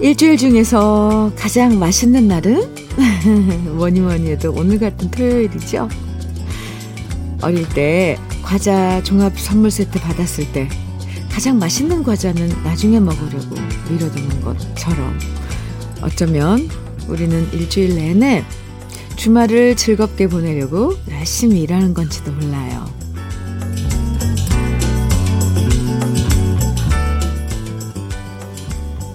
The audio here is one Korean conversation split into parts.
일주일 중에서 가장 맛있는 날은 뭐니뭐니 해도 오늘 같은 토요일이죠. 어릴 때 과자 종합 선물 세트 받았을 때 가장 맛있는 과자는 나중에 먹으려고 미뤄두는 것처럼, 어쩌면 우리는 일주일 내내 주말을 즐겁게 보내려고 열심히 일하는 건지도 몰라요.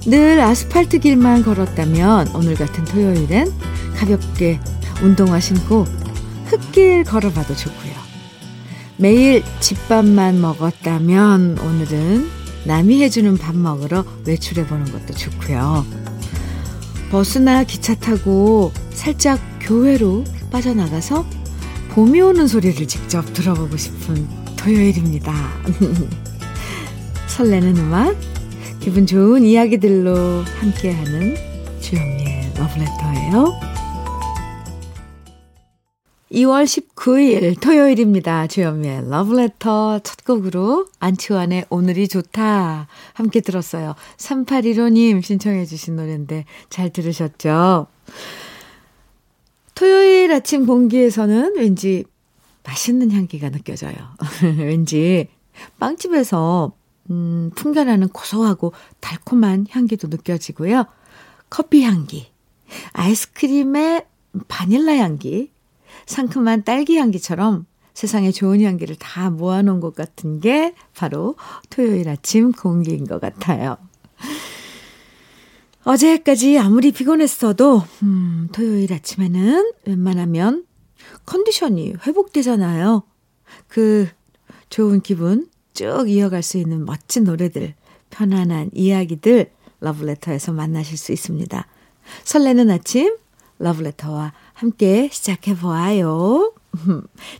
늘 아스팔트 길만 걸었다면 오늘 같은 토요일엔 가볍게 운동화 신고 흙길 걸어봐도 좋고요. 매일 집밥만 먹었다면 오늘은 남이 해주는 밥 먹으러 외출해보는 것도 좋고요. 버스나 기차 타고 살짝 교외로 빠져나가서 봄이 오는 소리를 직접 들어보고 싶은 토요일입니다. 설레는 음악, 기분 좋은 이야기들로 함께하는 주현미의 러브레터예요. 2월 19일 토요일입니다. 주현미의 러브레터 첫 곡으로 안치환의 오늘이 좋다 함께 들었어요. 3815님 신청해 주신 노래인데 잘 들으셨죠? 토요일 아침 공기에서는 왠지 맛있는 향기가 느껴져요. 왠지 빵집에서 풍겨나는 고소하고 달콤한 향기도 느껴지고요. 커피 향기, 아이스크림의 바닐라 향기, 상큼한 딸기 향기처럼 세상에 좋은 향기를 다 모아놓은 것 같은 게 바로 토요일 아침 공기인 것 같아요. 어제까지 아무리 피곤했어도 토요일 아침에는 웬만하면 컨디션이 회복되잖아요. 그 좋은 기분 쭉 이어갈 수 있는 멋진 노래들, 편안한 이야기들 러브레터에서 만나실 수 있습니다. 설레는 아침 러브레터와 함께 시작해보아요.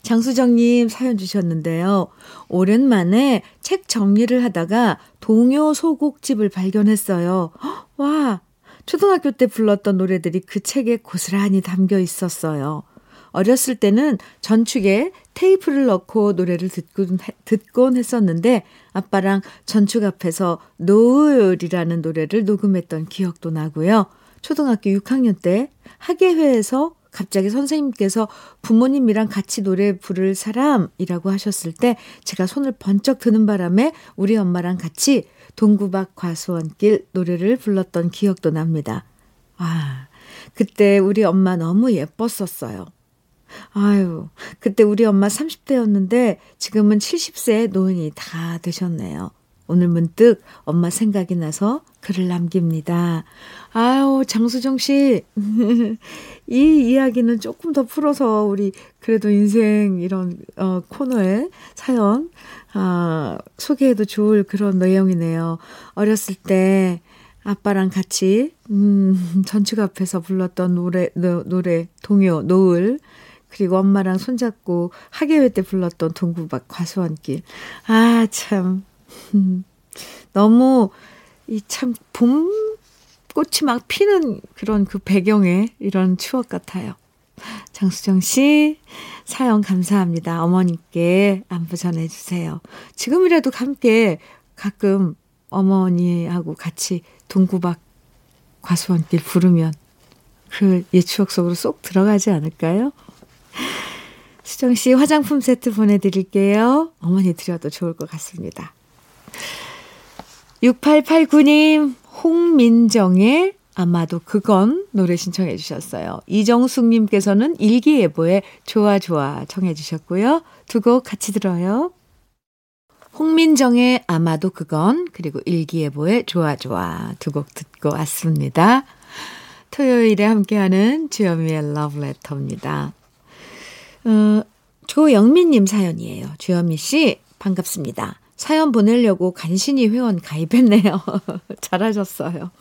장수정님 사연 주셨는데요. 오랜만에 책 정리를 하다가 동요 소곡집을 발견했어요. 와, 초등학교 때 불렀던 노래들이 그 책에 고스란히 담겨 있었어요. 어렸을 때는 전축에 테이프를 넣고 노래를 듣곤 했었는데 아빠랑 전축 앞에서 노을이라는 노래를 녹음했던 기억도 나고요. 초등학교 6학년 때 학예회에서 갑자기 선생님께서 부모님이랑 같이 노래 부를 사람이라고 하셨을 때 제가 손을 번쩍 드는 바람에 우리 엄마랑 같이 동구박 과수원길 노래를 불렀던 기억도 납니다. 아, 그때 우리 엄마 너무 예뻤었어요. 아유, 그때 우리 엄마 30대였는데 지금은 70세 노인이 다 되셨네요. 오늘 문득 엄마 생각이 나서 글을 남깁니다. 아유, 장수정 씨. 이 이야기는 조금 더 풀어서 우리 그래도 인생 이런 코너에 사연 소개해도 좋을 그런 내용이네요. 어렸을 때 아빠랑 같이 전축 앞에서 불렀던 노래 동요 노을, 그리고 엄마랑 손잡고 학예회 때 불렀던 동구박 과수원길. 아, 참. 너무 이 참 봄꽃이 막 피는 그런 그 배경에 이런 추억 같아요. 장수정 씨 사연 감사합니다. 어머님께 안부 전해주세요. 지금이라도 함께 가끔 어머니하고 같이 동구박 과수원길 부르면 그 옛 추억 속으로 쏙 들어가지 않을까요? 수정 씨 화장품 세트 보내드릴게요. 어머니 드려도 좋을 것 같습니다. 6889님 홍민정의 아마도 그건 노래 신청해 주셨어요. 이정숙님께서는 일기예보에 좋아 좋아 청해 주셨고요. 두 곡 같이 들어요. 홍민정의 아마도 그건, 그리고 일기예보에 좋아 좋아 두 곡 듣고 왔습니다. 토요일에 함께하는 주현미의 러브레터입니다. 조영민님 사연이에요. 주현미 씨 반갑습니다. 사연 보내려고 간신히 회원 가입했네요. 잘하셨어요.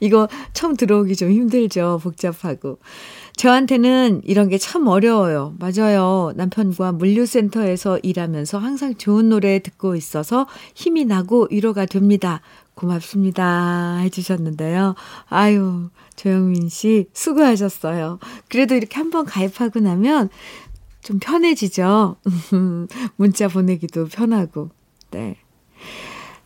이거 처음 들어오기 좀 힘들죠. 복잡하고. 저한테는 이런 게 참 어려워요. 맞아요. 남편과 물류센터에서 일하면서 항상 좋은 노래 듣고 있어서 힘이 나고 위로가 됩니다. 고맙습니다 해주셨는데요. 아유, 조영민 씨 수고하셨어요. 그래도 이렇게 한번 가입하고 나면 좀 편해지죠. 문자 보내기도 편하고. 네.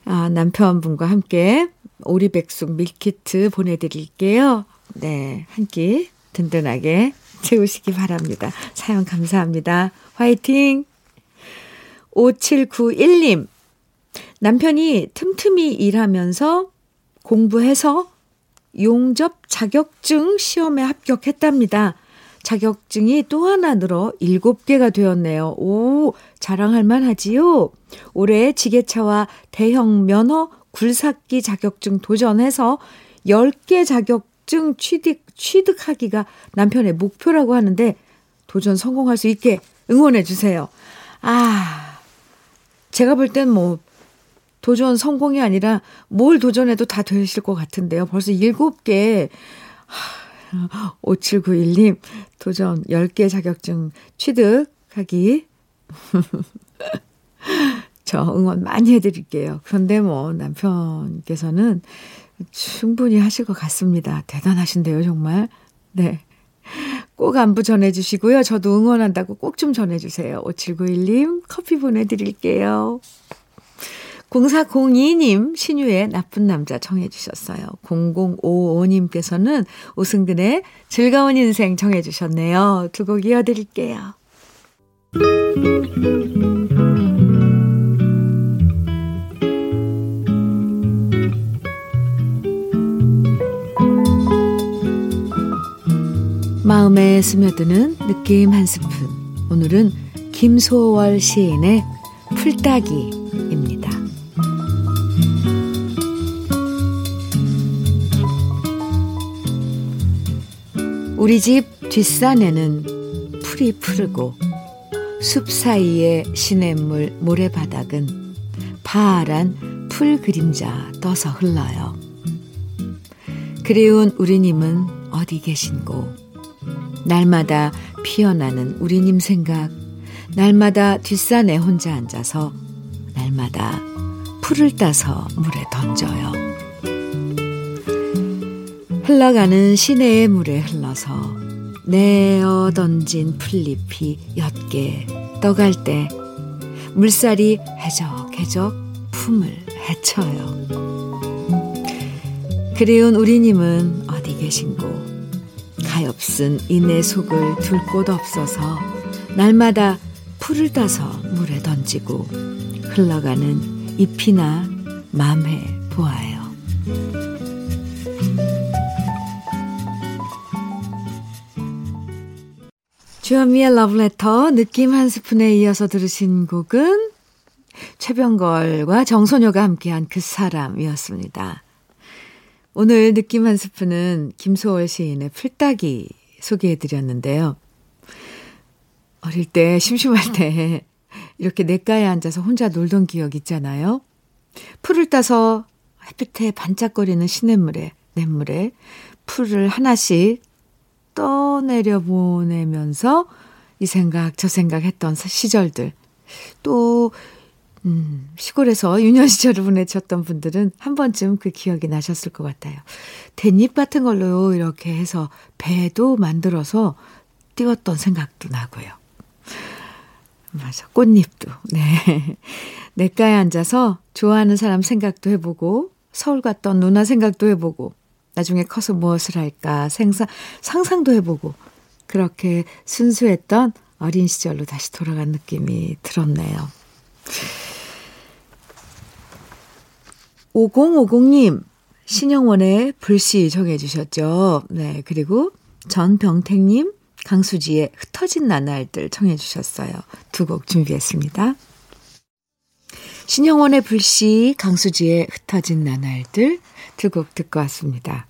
아, 남편분과 함께 오리백숙 밀키트 보내드릴게요. 네, 한 끼 든든하게 채우시기 바랍니다. 사연 감사합니다. 화이팅! 5791님, 남편이 틈틈이 일하면서 공부해서 용접 자격증 시험에 합격했답니다. 자격증이 또 하나 늘어 7개가 되었네요. 오, 자랑할 만하지요. 올해 지게차와 대형 면허 굴삭기 자격증 도전해서 10개 자격증 취득하기가 남편의 목표라고 하는데 도전 성공할 수 있게 응원해 주세요. 아, 제가 볼 땐 뭐 도전 성공이 아니라 뭘 도전해도 다 되실 것 같은데요. 벌써 7개. 5791님, 도전 10개 자격증 취득하기. 저 응원 많이 해드릴게요. 그런데 뭐 남편께서는 충분히 하실 것 같습니다. 대단하신데요, 정말. 네. 꼭 안부 전해주시고요. 저도 응원한다고 꼭 좀 전해주세요. 5791님, 커피 보내드릴게요. 0402님, 신유의 나쁜 남자 정해주셨어요. 0055님께서는 오승근의 즐거운 인생 정해주셨네요. 두 곡 이어드릴게요. 마음에 스며드는 느낌 한 스푼. 오늘은 김소월 시인의 풀따기입니다. 우리 집 뒷산에는 풀이 푸르고 숲 사이의 시냇물 모래바닥은 파란 풀 그림자 떠서 흘러요. 그리운 우리님은 어디 계신고, 날마다 피어나는 우리님 생각, 날마다 뒷산에 혼자 앉아서, 날마다 풀을 따서 물에 던져요. 흘러가는 시내의 물에 흘러서 내어 던진 풀잎이 옅게 떠갈 때 물살이 해적해적 품을 헤쳐요. 그리운 우리님은 어디 계신고, 가엾은 이내 속을 둘 곳 없어서 날마다 풀을 따서 물에 던지고 흘러가는 잎이나 맘에 보아요. 주현미의 러브레터 느낌 한 스푼에 이어서 들으신 곡은 최병걸과 정소녀가 함께한 그 사람이었습니다. 오늘 느낌 한 스푼은 김소월 시인의 풀따기 소개해드렸는데요. 어릴 때 심심할 때 이렇게 냇가에 앉아서 혼자 놀던 기억 있잖아요. 풀을 따서 햇빛에 반짝거리는 시냇물에, 냇물에 풀을 하나씩 떠내려 보내면서 이 생각 저 생각 했던 시절들, 또 시골에서 유년 시절을 보내셨던 분들은 한 번쯤 그 기억이 나셨을 것 같아요. 댄잎 같은 걸로 이렇게 해서 배도 만들어서 띄웠던 생각도 나고요. 맞아, 꽃잎도. 네, 냇가에 앉아서 좋아하는 사람 생각도 해보고, 서울 갔던 누나 생각도 해보고, 나중에 커서 무엇을 할까 상상도 해보고, 그렇게 순수했던 어린 시절로 다시 돌아간 느낌이 들었네요. 5050님, 신영원의 불씨 정해 주셨죠. 네, 그리고 전병택님, 강수지의 흩어진 나날들 정해 주셨어요. 두 곡 준비했습니다. 신영원의 불씨, 강수지의 흩어진 나날들 두 곡 듣고 왔습니다.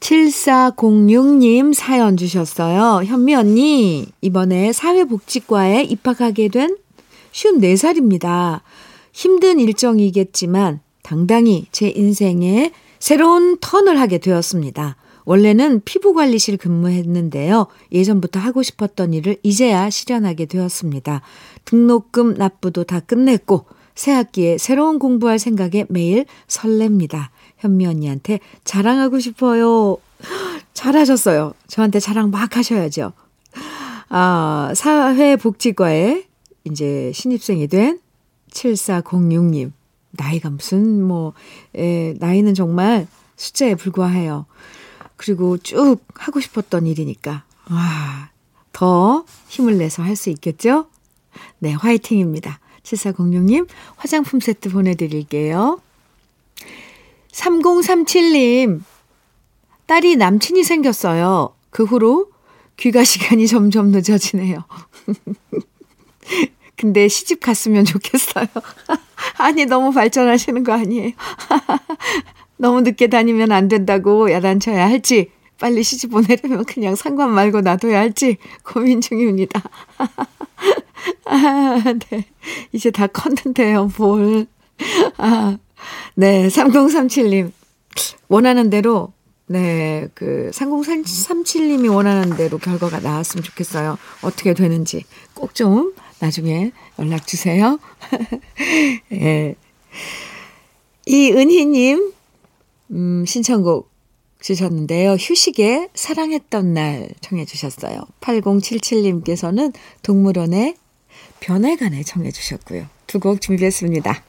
7406님 사연 주셨어요. 현미 언니, 이번에 사회복지과에 입학하게 된 54살입니다. 힘든 일정이겠지만 당당히 제 인생에 새로운 턴을 하게 되었습니다. 원래는 피부관리실 근무했는데요. 예전부터 하고 싶었던 일을 이제야 실현하게 되었습니다. 등록금 납부도 다 끝냈고 새학기에 새로운 공부할 생각에 매일 설렙니다. 현미 언니한테 자랑하고 싶어요. 잘하셨어요. 저한테 자랑 막 하셔야죠. 아, 사회복지과에 이제 신입생이 된 7406님. 나이가 무슨 나이는 정말 숫자에 불과해요. 그리고 쭉 하고 싶었던 일이니까 더 힘을 내서 할 수 있겠죠? 네, 화이팅입니다. 7406님 화장품 세트 보내드릴게요. 3037님 딸이 남친이 생겼어요. 그 후로 귀가 시간이 점점 늦어지네요. 근데 시집 갔으면 좋겠어요. 아니 너무 발전하시는 거 아니에요? 너무 늦게 다니면 안 된다고 야단쳐야 할지 빨리 시집 보내려면 그냥 상관 말고 놔둬야 할지 고민 중입니다. 네. 이제 다 컸는데요, 뭘. 네, 3037님. 원하는 대로, 네, 3037님이 원하는 대로 결과가 나왔으면 좋겠어요. 어떻게 되는지 꼭 좀 나중에 연락 주세요. 네. 이은희님, 신청곡 주셨는데요. 휴식에 사랑했던 날 청해 주셨어요. 8077님께서는 동물원의 변해간에 청해 주셨고요. 두 곡 준비했습니다.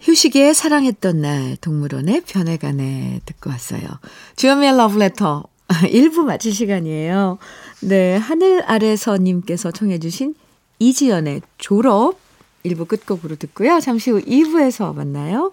휴식에 사랑했던 날 동물원의 변해간에 듣고 왔어요. 주현미의 러브레터 1부 마칠 시간이에요. 네, 하늘 아래서 님께서 청해 주신 이지연의 졸업 1부 끝곡으로 듣고요. 잠시 후 2부에서 만나요.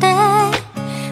때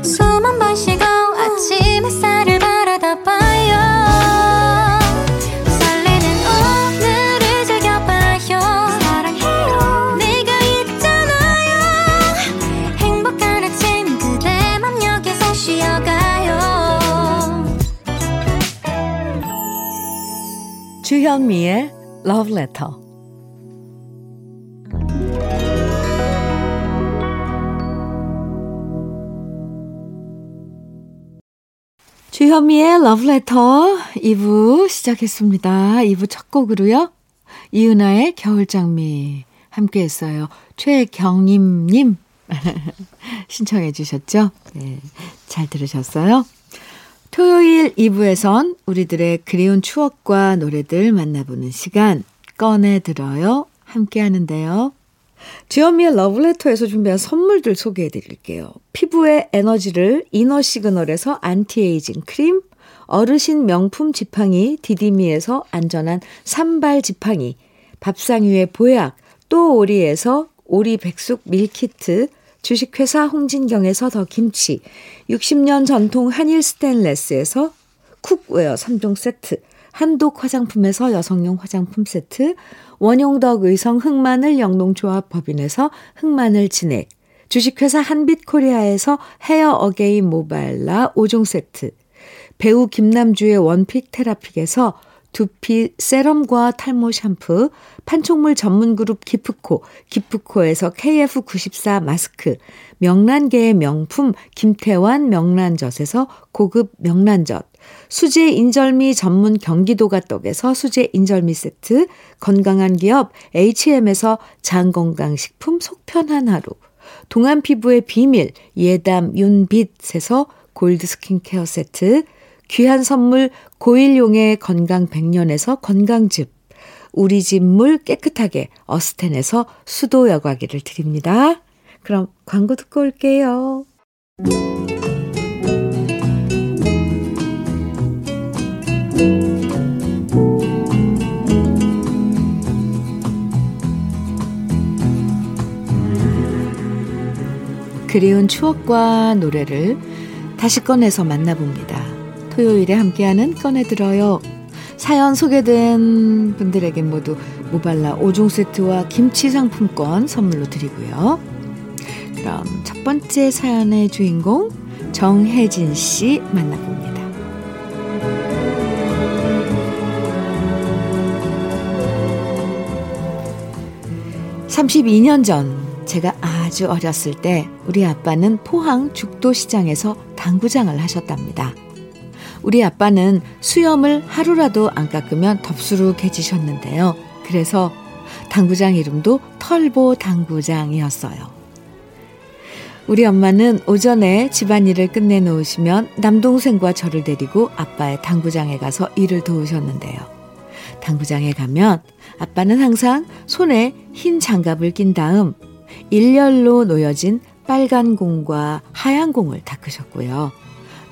숨 한 번 쉬고 아침 햇살을 바라다 봐요. 설레는 오늘을 즐겨봐요. 사랑해요. 내가 있잖아요. 행복한 아침 그대 맘 여기서 쉬어가요. 주현미의 Love Letter. 주현미의 러브레터 2부 시작했습니다. 2부 첫 곡으로요. 이은하의 겨울장미 함께 했어요. 최경임님 신청해 주셨죠? 네, 잘 들으셨어요? 토요일 2부에선 우리들의 그리운 추억과 노래들 만나보는 시간 꺼내들어요. 함께 하는데요. 주현미의 러브레터에서 준비한 선물들 소개해드릴게요. 피부의 에너지를 이너 시그널에서 안티에이징 크림, 어르신 명품 지팡이 디디미에서 안전한 산발 지팡이, 밥상 위의 보약 또 오리에서 오리 백숙 밀키트, 주식회사 홍진경에서 더 김치, 60년 전통 한일 스테인레스에서 쿡웨어 3종 세트, 한독 화장품에서 여성용 화장품 세트, 원용덕 의성 흑마늘 영농조합 법인에서 흑마늘 진액, 주식회사 한빛코리아에서 헤어 어게인 모발라 5종 세트, 배우 김남주의 원픽 테라픽에서 두피 세럼과 탈모 샴푸, 판촉물 전문그룹 기프코, 기프코에서 KF94 마스크, 명란계의 명품 김태환 명란젓에서 고급 명란젓, 수제 인절미 전문 경기도가 떡에서 수제 인절미 세트, 건강한 기업 HM에서 장건강식품 속편한 하루, 동안 피부의 비밀 예담 윤빛에서 골드 스킨케어 세트, 귀한 선물 고일용의 건강 100년에서 건강즙, 우리 집 물 깨끗하게 어스텐에서 수도 여과기를 드립니다. 그럼 광고 듣고 올게요. 그리운 추억과 노래를 다시 꺼내서 만나봅니다. 토요일에 함께하는 꺼내들어요. 사연 소개된 분들에게 모두 모발라 5종 세트와 김치 상품권 선물로 드리고요. 그럼 첫 번째 사연의 주인공 정혜진 씨 만나봅니다. 네. 32년 전 제가 아주 어렸을 때 우리 아빠는 포항 죽도시장에서 당구장을 하셨답니다. 우리 아빠는 수염을 하루라도 안 깎으면 덥수룩해지셨는데요. 그래서 당구장 이름도 털보 당구장이었어요. 우리 엄마는 오전에 집안일을 끝내놓으시면 남동생과 저를 데리고 아빠의 당구장에 가서 일을 도우셨는데요. 당구장에 가면 아빠는 항상 손에 흰 장갑을 낀 다음 일렬로 놓여진 빨간 공과 하얀 공을 닦으셨고요.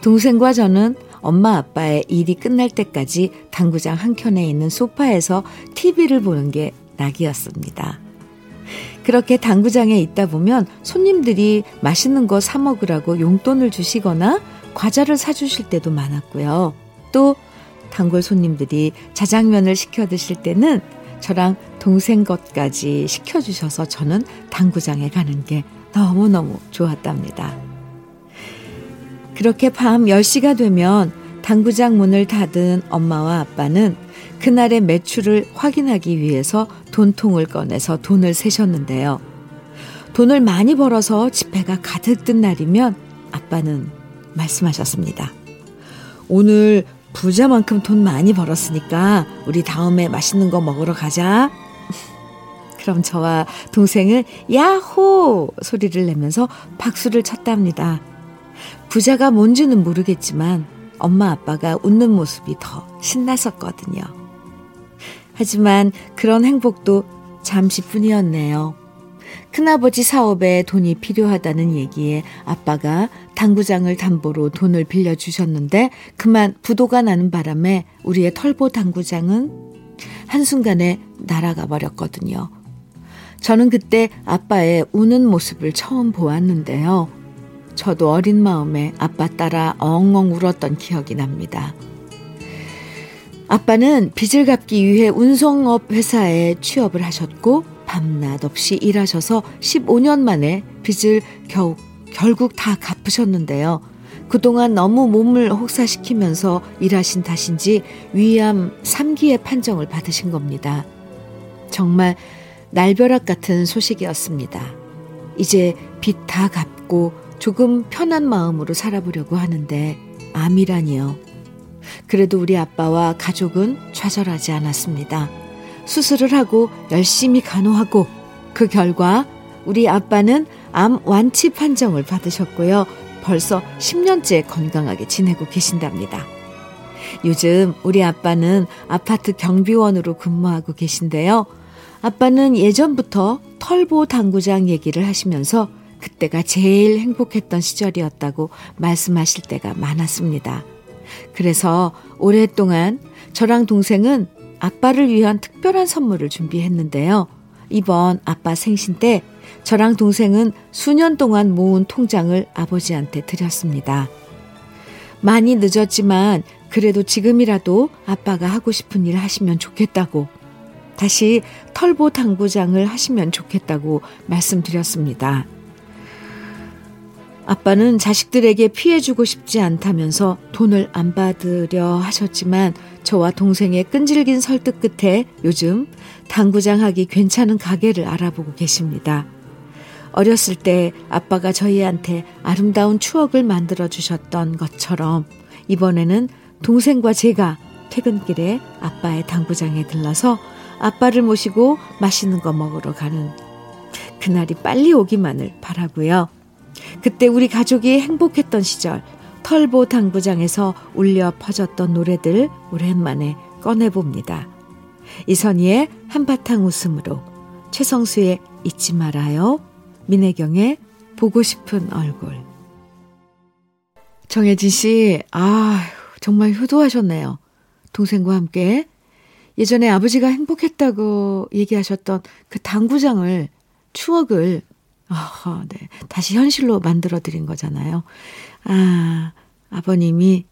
동생과 저는 엄마 아빠의 일이 끝날 때까지 당구장 한켠에 있는 소파에서 TV를 보는 게 낙이었습니다. 그렇게 당구장에 있다 보면 손님들이 맛있는 거 사 먹으라고 용돈을 주시거나 과자를 사주실 때도 많았고요. 또 단골 손님들이 자장면을 시켜 드실 때는 저랑 동생 것까지 시켜주셔서 저는 당구장에 가는 게 너무너무 좋았답니다. 그렇게 밤 10시가 되면 당구장 문을 닫은 엄마와 아빠는 그날의 매출을 확인하기 위해서 돈통을 꺼내서 돈을 세셨는데요. 돈을 많이 벌어서 지폐가 가득 든 날이면 아빠는 말씀하셨습니다. 오늘 부자만큼 돈 많이 벌었으니까 우리 다음에 맛있는 거 먹으러 가자. 그럼 저와 동생은 야호 소리를 내면서 박수를 쳤답니다. 부자가 뭔지는 모르겠지만 엄마 아빠가 웃는 모습이 더 신났었거든요. 하지만 그런 행복도 잠시뿐이었네요. 큰아버지 사업에 돈이 필요하다는 얘기에 아빠가 당구장을 담보로 돈을 빌려주셨는데 그만 부도가 나는 바람에 우리의 털보 당구장은 한순간에 날아가 버렸거든요. 저는 그때 아빠의 우는 모습을 처음 보았는데요. 저도 어린 마음에 아빠 따라 엉엉 울었던 기억이 납니다. 아빠는 빚을 갚기 위해 운송업 회사에 취업을 하셨고 밤낮 없이 일하셔서 15년 만에 빚을 결국 다 갚으셨는데요. 그동안 너무 몸을 혹사시키면서 일하신 탓인지 위암 3기의 판정을 받으신 겁니다. 정말 날벼락 같은 소식이었습니다. 이제 빚 다 갚고 조금 편한 마음으로 살아보려고 하는데 암이라니요. 그래도 우리 아빠와 가족은 좌절하지 않았습니다. 수술을 하고 열심히 간호하고 그 결과 우리 아빠는 암 완치 판정을 받으셨고요. 벌써 10년째 건강하게 지내고 계신답니다. 요즘 우리 아빠는 아파트 경비원으로 근무하고 계신데요. 아빠는 예전부터 털보 당구장 얘기를 하시면서 그때가 제일 행복했던 시절이었다고 말씀하실 때가 많았습니다. 그래서 오랫동안 저랑 동생은 아빠를 위한 특별한 선물을 준비했는데요. 이번 아빠 생신 때 저랑 동생은 수년 동안 모은 통장을 아버지한테 드렸습니다. 많이 늦었지만 그래도 지금이라도 아빠가 하고 싶은 일 하시면 좋겠다고, 다시 털보 당구장을 하시면 좋겠다고 말씀드렸습니다. 아빠는 자식들에게 피해주고 싶지 않다면서 돈을 안 받으려 하셨지만 저와 동생의 끈질긴 설득 끝에 요즘 당구장 하기 괜찮은 가게를 알아보고 계십니다. 어렸을 때 아빠가 저희한테 아름다운 추억을 만들어 주셨던 것처럼 이번에는 동생과 제가 퇴근길에 아빠의 당구장에 들러서 아빠를 모시고 맛있는 거 먹으러 가는 그날이 빨리 오기만을 바라고요. 그때 우리 가족이 행복했던 시절, 털보 당구장에서 울려 퍼졌던 노래들 오랜만에 꺼내봅니다. 이선희의 한바탕 웃음으로, 최성수의 잊지 말아요, 민혜경의 보고 싶은 얼굴. 정혜진 씨, 정말 효도하셨네요. 동생과 함께 예전에 아버지가 행복했다고 얘기하셨던 그 당구장을, 추억을 네. 다시 현실로 만들어드린 거잖아요. 아버님이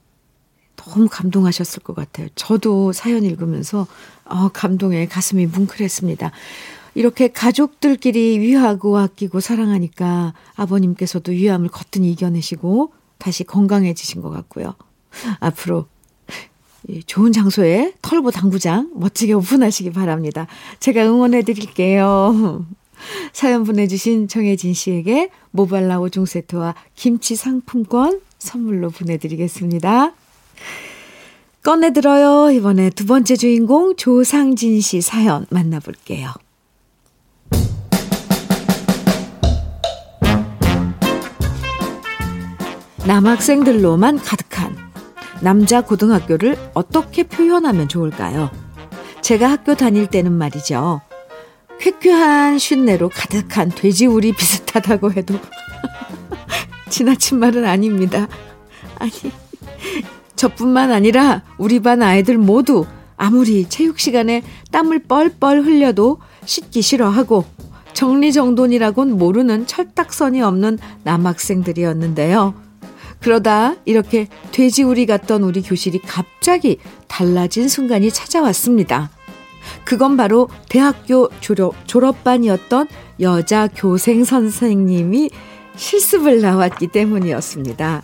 너무 감동하셨을 것 같아요. 저도 사연 읽으면서 감동에 가슴이 뭉클했습니다. 이렇게 가족들끼리 위하고 아끼고 사랑하니까 아버님께서도 위암을 거뜬히 이겨내시고 다시 건강해지신 것 같고요. 앞으로 좋은 장소에 털보 당구장 멋지게 오픈하시기 바랍니다. 제가 응원해드릴게요. 사연 보내주신 정혜진 씨에게 모발라 5종 세트와 김치 상품권 선물로 보내드리겠습니다. 꺼내들어요. 이번에 두 번째 주인공 조상진 씨 사연 만나볼게요. 남학생들로만 가득한 남자 고등학교를 어떻게 표현하면 좋을까요? 제가 학교 다닐 때는 말이죠. 쾌쾌한 쉰내로 가득한 돼지우리 비슷하다고 해도 지나친 말은 아닙니다. 아니, 저뿐만 아니라 우리 반 아이들 모두 아무리 체육 시간에 땀을 뻘뻘 흘려도 씻기 싫어하고 정리정돈이라곤 모르는 철딱선이 없는 남학생들이었는데요. 그러다 이렇게 돼지우리 같던 우리 교실이 갑자기 달라진 순간이 찾아왔습니다. 그건 바로 대학교 졸업반이었던 여자 교생 선생님이 실습을 나왔기 때문이었습니다.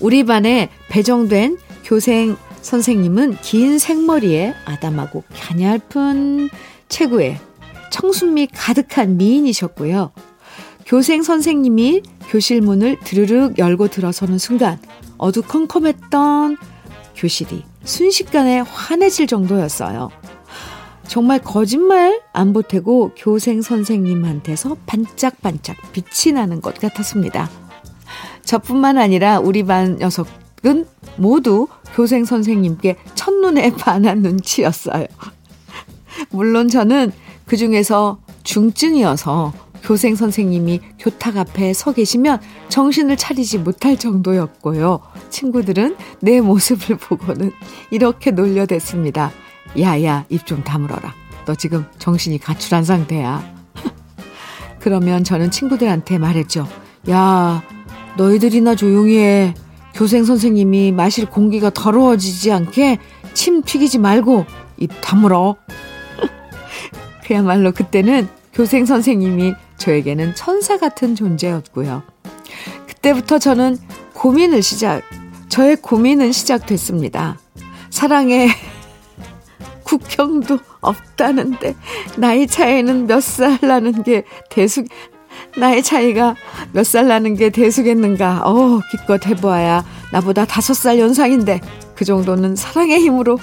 우리 반에 배정된 교생 선생님은 긴 생머리에 아담하고 갸냘픈 체구에 청순미 가득한 미인이셨고요. 교생 선생님이 교실 문을 드르륵 열고 들어서는 순간 어두컴컴했던 교실이 순식간에 환해질 정도였어요. 정말 거짓말 안 보태고 교생 선생님한테서 반짝반짝 빛이 나는 것 같았습니다. 저뿐만 아니라 우리 반 녀석은 모두 교생 선생님께 첫눈에 반한 눈치였어요. 물론 저는 그 중에서 중증이어서 교생 선생님이 교탁 앞에 서 계시면 정신을 차리지 못할 정도였고요. 친구들은 내 모습을 보고는 이렇게 놀려댔습니다. 야야, 입 좀 다물어라. 너 지금 정신이 가출한 상태야. 그러면 저는 친구들한테 말했죠. 야, 너희들이나 조용히 해. 교생 선생님이 마실 공기가 더러워지지 않게 침 튀기지 말고 입 다물어. 그야말로 그때는 교생 선생님이 저에게는 천사 같은 존재였고요. 그때부터 저는 저의 고민은 시작됐습니다. 사랑에 국경도 없다는데 나이 차이가 몇 살 나는 게 대수겠는가. 기껏 해보아야 나보다 5살 연상인데 그 정도는 사랑의 힘으로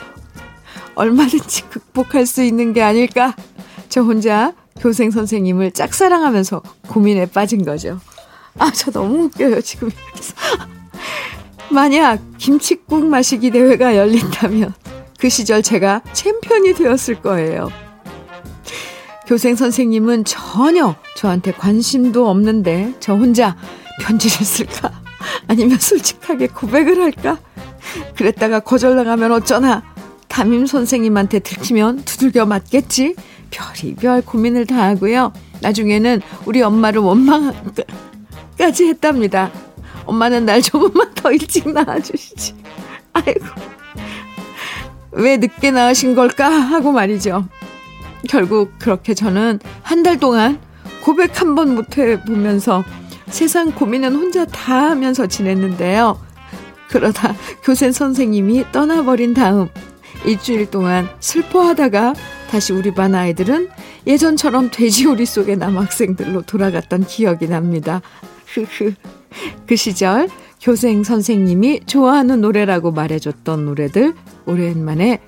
얼마든지 극복할 수 있는 게 아닐까. 저 혼자 교생 선생님을 짝사랑하면서 고민에 빠진 거죠. 아, 저 너무 웃겨요 지금. 만약 김칫국 마시기 대회가 열린다면 그 시절 제가 챔피언이 되었을 거예요. 교생 선생님은 전혀 저한테 관심도 없는데 저 혼자 편지를 쓸까? 아니면 솔직하게 고백을 할까? 그랬다가 거절당하면 어쩌나? 담임 선생님한테 들키면 두들겨 맞겠지? 별이별 고민을 다 하고요. 나중에는 우리 엄마를 원망까지 했답니다. 엄마는 날 조금만 더 일찍 낳아주시지. 아이고, 왜 늦게 낳으신 걸까 하고 말이죠. 결국 그렇게 저는 한 달 동안 고백 한 번 못해보면서 세상 고민은 혼자 다 하면서 지냈는데요. 그러다 교생 선생님이 떠나버린 다음 일주일 동안 슬퍼하다가 다시 우리 반 아이들은 예전처럼 돼지우리 속의 남학생들로 돌아갔던 기억이 납니다. 그 시절 교생 선생님이 좋아하는 노래라고 말해줬던 노래들 오랜만에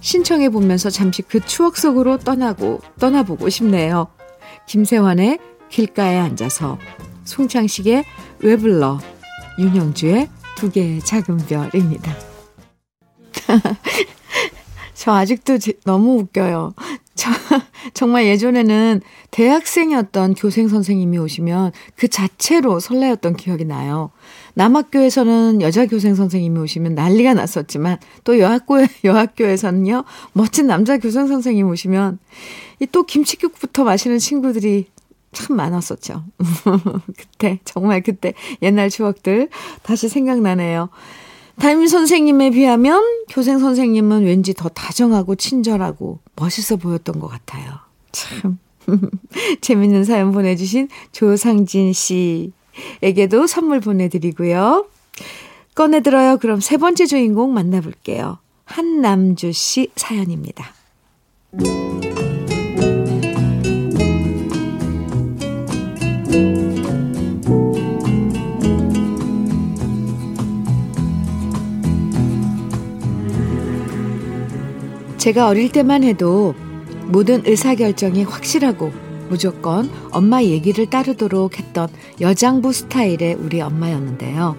신청해보면서 잠시 그 추억 속으로 떠나보고 싶네요. 김세환의 길가에 앉아서, 송창식의 왜 불러, 윤영주의 두 개의 작은 별입니다. 저 아직도 너무 웃겨요. 정말 예전에는 대학생이었던 교생 선생님이 오시면 그 자체로 설레었던 기억이 나요. 남학교에서는 여자 교생 선생님이 오시면 난리가 났었지만 또 여학교에서는요, 멋진 남자 교생 선생님 오시면 또 김치국부터 마시는 친구들이 참 많았었죠. 정말 그때 옛날 추억들 다시 생각나네요. 담임 선생님에 비하면 교생 선생님은 왠지 더 다정하고 친절하고 멋있어 보였던 것 같아요. 참 재밌는 사연 보내주신 조상진 씨에게도 선물 보내드리고요. 꺼내들어요. 그럼 세 번째 주인공 만나볼게요. 한남주 씨 사연입니다. 제가 어릴 때만 해도 모든 의사결정이 확실하고 무조건 엄마 얘기를 따르도록 했던 여장부 스타일의 우리 엄마였는데요.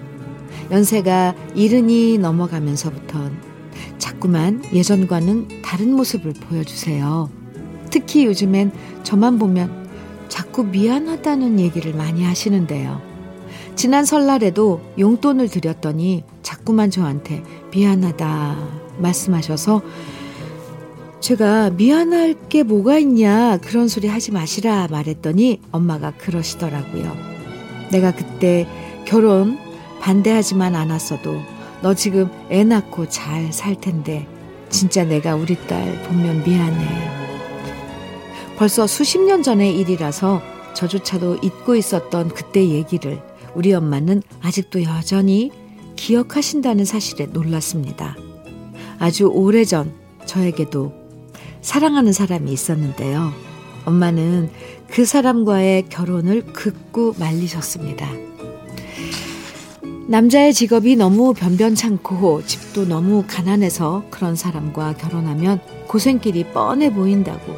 연세가 70이 넘어가면서부턴 자꾸만 예전과는 다른 모습을 보여주세요. 특히 요즘엔 저만 보면 자꾸 미안하다는 얘기를 많이 하시는데요. 지난 설날에도 용돈을 드렸더니 자꾸만 저한테 미안하다 말씀하셔서 제가 미안할 게 뭐가 있냐 그런 소리 하지 마시라 말했더니 엄마가 그러시더라고요. 내가 그때 결혼 반대하지만 않았어도 너 지금 애 낳고 잘 살 텐데 진짜 내가 우리 딸 보면 미안해. 벌써 수십 년 전의 일이라서 저조차도 잊고 있었던 그때 얘기를 우리 엄마는 아직도 여전히 기억하신다는 사실에 놀랐습니다. 아주 오래전 저에게도 사랑하는 사람이 있었는데요. 엄마는 그 사람과의 결혼을 극구 말리셨습니다. 남자의 직업이 너무 변변찮고 집도 너무 가난해서 그런 사람과 결혼하면 고생길이 뻔해 보인다고,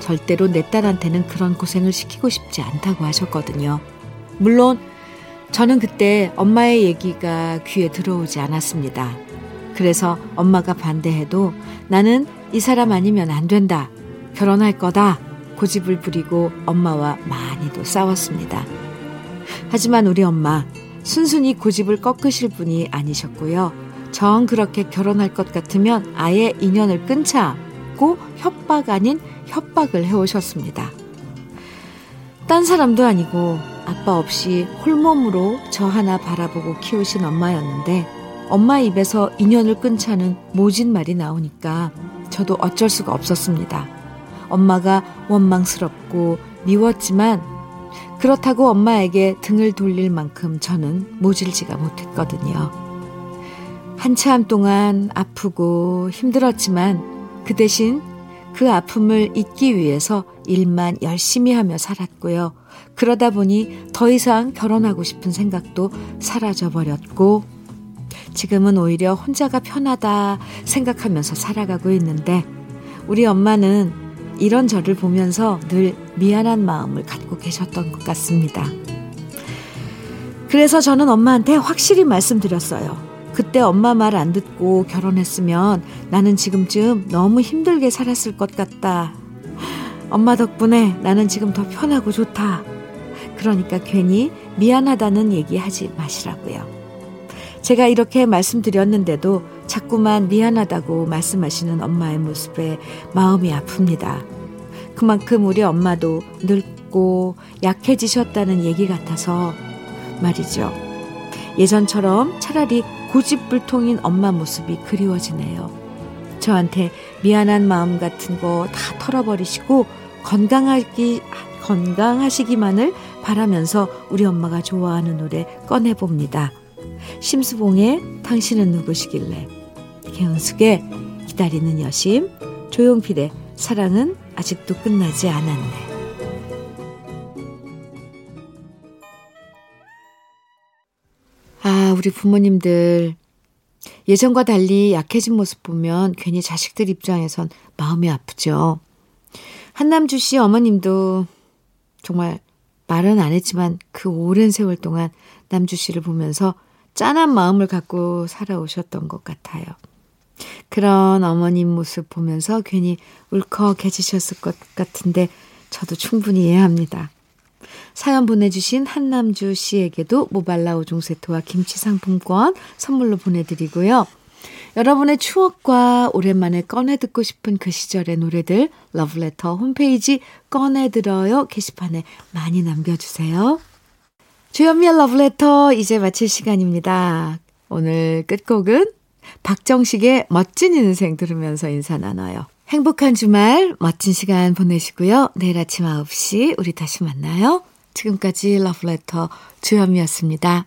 절대로 내 딸한테는 그런 고생을 시키고 싶지 않다고 하셨거든요. 물론 저는 그때 엄마의 얘기가 귀에 들어오지 않았습니다. 그래서 엄마가 반대해도 나는 이 사람 아니면 안 된다, 결혼할 거다 고집을 부리고 엄마와 많이도 싸웠습니다. 하지만 우리 엄마 순순히 고집을 꺾으실 분이 아니셨고요. 정 그렇게 결혼할 것 같으면 아예 인연을 끊자고 협박 아닌 협박을 해오셨습니다. 딴 사람도 아니고 아빠 없이 홀몸으로 저 하나 바라보고 키우신 엄마였는데 엄마 입에서 인연을 끊자는 모진 말이 나오니까 저도 어쩔 수가 없었습니다. 엄마가 원망스럽고 미웠지만 그렇다고 엄마에게 등을 돌릴 만큼 저는 모질지가 못했거든요. 한참 동안 아프고 힘들었지만 그 대신 그 아픔을 잊기 위해서 일만 열심히 하며 살았고요. 그러다 보니 더 이상 결혼하고 싶은 생각도 사라져버렸고 지금은 오히려 혼자가 편하다 생각하면서 살아가고 있는데 우리 엄마는 이런 저를 보면서 늘 미안한 마음을 갖고 계셨던 것 같습니다. 그래서 저는 엄마한테 확실히 말씀드렸어요. 그때 엄마 말 안 듣고 결혼했으면 나는 지금쯤 너무 힘들게 살았을 것 같다. 엄마 덕분에 나는 지금 더 편하고 좋다. 그러니까 괜히 미안하다는 얘기하지 마시라고요. 제가 이렇게 말씀드렸는데도 자꾸만 미안하다고 말씀하시는 엄마의 모습에 마음이 아픕니다. 그만큼 우리 엄마도 늙고 약해지셨다는 얘기 같아서 말이죠. 예전처럼 차라리 고집불통인 엄마 모습이 그리워지네요. 저한테 미안한 마음 같은 거 다 털어버리시고 건강하시기만을 바라면서 우리 엄마가 좋아하는 노래 꺼내봅니다. 심수봉의 당신은 누구시길래, 개은숙의 기다리는 여심, 조용필의 사랑은 아직도 끝나지 않았네. 우리 부모님들 예전과 달리 약해진 모습 보면 괜히 자식들 입장에선 마음이 아프죠. 한남주 씨 어머님도 정말 말은 안 했지만 그 오랜 세월 동안 남주 씨를 보면서 짠한 마음을 갖고 살아오셨던 것 같아요. 그런 어머님 모습 보면서 괜히 울컥해지셨을 것 같은데 저도 충분히 이해합니다. 사연 보내주신 한남주 씨에게도 모발라 5종 세트와 김치 상품권 선물로 보내드리고요. 여러분의 추억과 오랜만에 꺼내 듣고 싶은 그 시절의 노래들 러브레터 홈페이지 꺼내들어요 게시판에 많이 남겨주세요. 주현미의 러브레터 이제 마칠 시간입니다. 오늘 끝곡은 박정식의 멋진 인생 들으면서 인사 나눠요. 행복한 주말, 멋진 시간 보내시고요. 내일 아침 9시 우리 다시 만나요. 지금까지 러브레터 주현미였습니다.